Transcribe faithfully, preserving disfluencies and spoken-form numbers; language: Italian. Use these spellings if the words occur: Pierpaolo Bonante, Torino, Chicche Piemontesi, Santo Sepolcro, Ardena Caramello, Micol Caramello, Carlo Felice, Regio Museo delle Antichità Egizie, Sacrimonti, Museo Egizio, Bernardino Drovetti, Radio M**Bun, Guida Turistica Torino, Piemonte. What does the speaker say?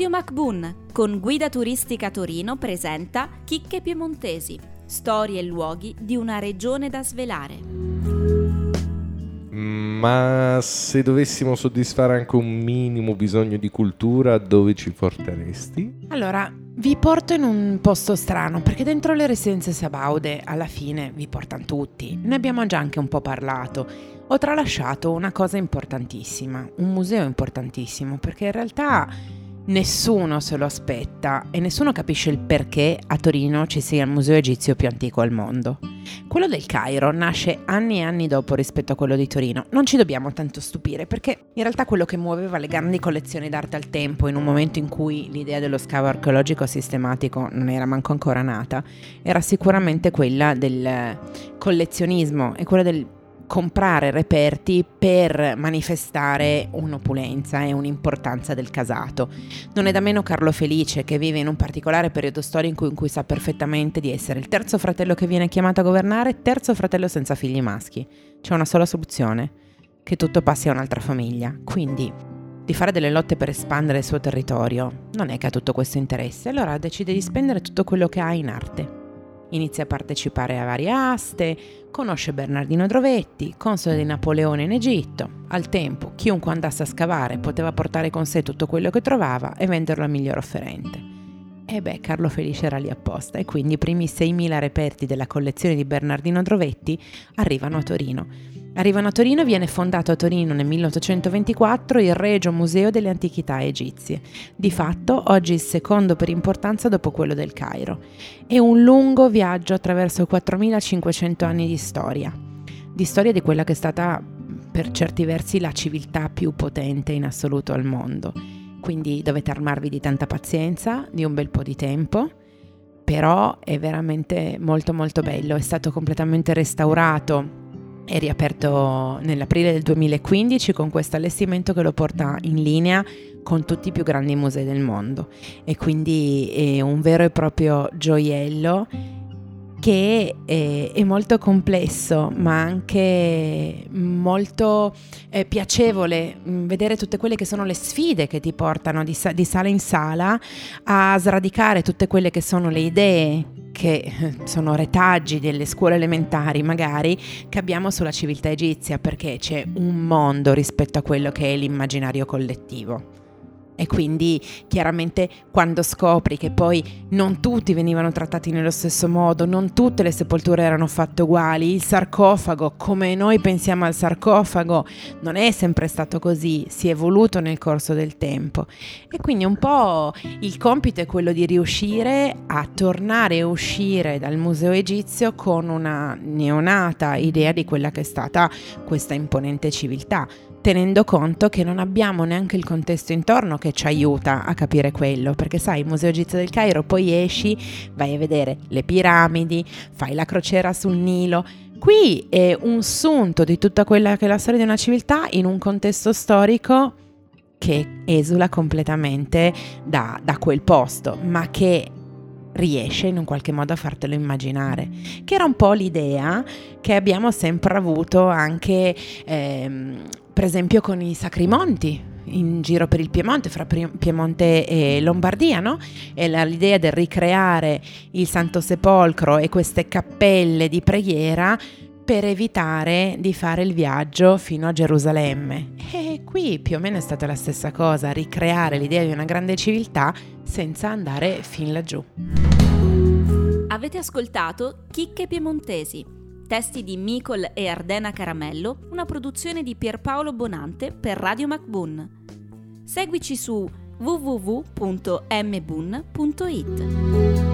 Radio M*Bun con Guida Turistica Torino presenta Chicche Piemontesi, storie e luoghi di una regione da svelare. Ma se dovessimo soddisfare anche un minimo bisogno di cultura, dove ci porteresti? Allora, vi porto in un posto strano, perché dentro le residenze sabaude alla fine vi portano tutti. Ne abbiamo già anche un po' parlato. Ho tralasciato una cosa importantissima, un museo importantissimo, perché in realtà nessuno se lo aspetta e nessuno capisce il perché a Torino ci sia il museo egizio più antico al mondo. Quello del Cairo nasce anni e anni dopo rispetto a quello di Torino. Non ci dobbiamo tanto stupire, perché in realtà quello che muoveva le grandi collezioni d'arte al tempo, in un momento in cui l'idea dello scavo archeologico sistematico non era manco ancora nata, era sicuramente quella del collezionismo e quella del comprare reperti per manifestare un'opulenza e un'importanza del casato. Non è da meno Carlo Felice, che vive in un particolare periodo storico in cui sa perfettamente di essere il terzo fratello che viene chiamato a governare, terzo fratello senza figli maschi. C'è una sola soluzione, che tutto passi a un'altra famiglia. Quindi, di fare delle lotte per espandere il suo territorio non è che ha tutto questo interesse, allora decide di spendere tutto quello che ha in arte. Inizia a partecipare a varie aste, conosce Bernardino Drovetti, console di Napoleone in Egitto. Al tempo, chiunque andasse a scavare poteva portare con sé tutto quello che trovava e venderlo al miglior offerente. E beh, Carlo Felice era lì apposta, e quindi i primi seimila reperti della collezione di Bernardino Drovetti arrivano a Torino. Arrivano a Torino e viene fondato a Torino nel milleottocentoventiquattro il Regio Museo delle Antichità Egizie, di fatto oggi il secondo per importanza dopo quello del Cairo. È un lungo viaggio attraverso quattromilacinquecento anni di storia, di storia di quella che è stata per certi versi la civiltà più potente in assoluto al mondo. Quindi dovete armarvi di tanta pazienza, di un bel po' di tempo, però è veramente molto molto bello. È stato completamente restaurato, è riaperto nell'aprile del duemilaquindici con questo allestimento che lo porta in linea con tutti i più grandi musei del mondo, e quindi è un vero e proprio gioiello che è, è molto complesso, ma anche molto eh, piacevole vedere tutte quelle che sono le sfide che ti portano di, sa- di sala in sala a sradicare tutte quelle che sono le idee che sono retaggi delle scuole elementari magari che abbiamo sulla civiltà egizia, perché c'è un mondo rispetto a quello che è l'immaginario collettivo. E quindi chiaramente quando scopri che poi non tutti venivano trattati nello stesso modo, non tutte le sepolture erano fatte uguali, il sarcofago, come noi pensiamo al sarcofago, non è sempre stato così, si è evoluto nel corso del tempo. E quindi un po' il compito è quello di riuscire a tornare e uscire dal museo egizio con una neonata idea di quella che è stata questa imponente civiltà, tenendo conto che non abbiamo neanche il contesto intorno che ci aiuta a capire quello, perché sai, il Museo Egizio del Cairo, poi esci, vai a vedere le piramidi, fai la crociera sul Nilo. Qui è un sunto di tutta quella che è la storia di una civiltà in un contesto storico che esula completamente da, da quel posto, ma che riesce in un qualche modo a fartelo immaginare, che era un po' l'idea che abbiamo sempre avuto anche ehm, per esempio con i Sacrimonti in giro per il Piemonte, fra Piemonte e Lombardia, no? E l'idea del ricreare il Santo Sepolcro e queste cappelle di preghiera per evitare di fare il viaggio fino a Gerusalemme. E qui più o meno è stata la stessa cosa, ricreare l'idea di una grande civiltà senza andare fin laggiù. Avete ascoltato Chicche Piemontesi, testi di Micol e Ardena Caramello, una produzione di Pierpaolo Bonante per Radio M*Bun. Seguici su w w w punto m bun punto i t.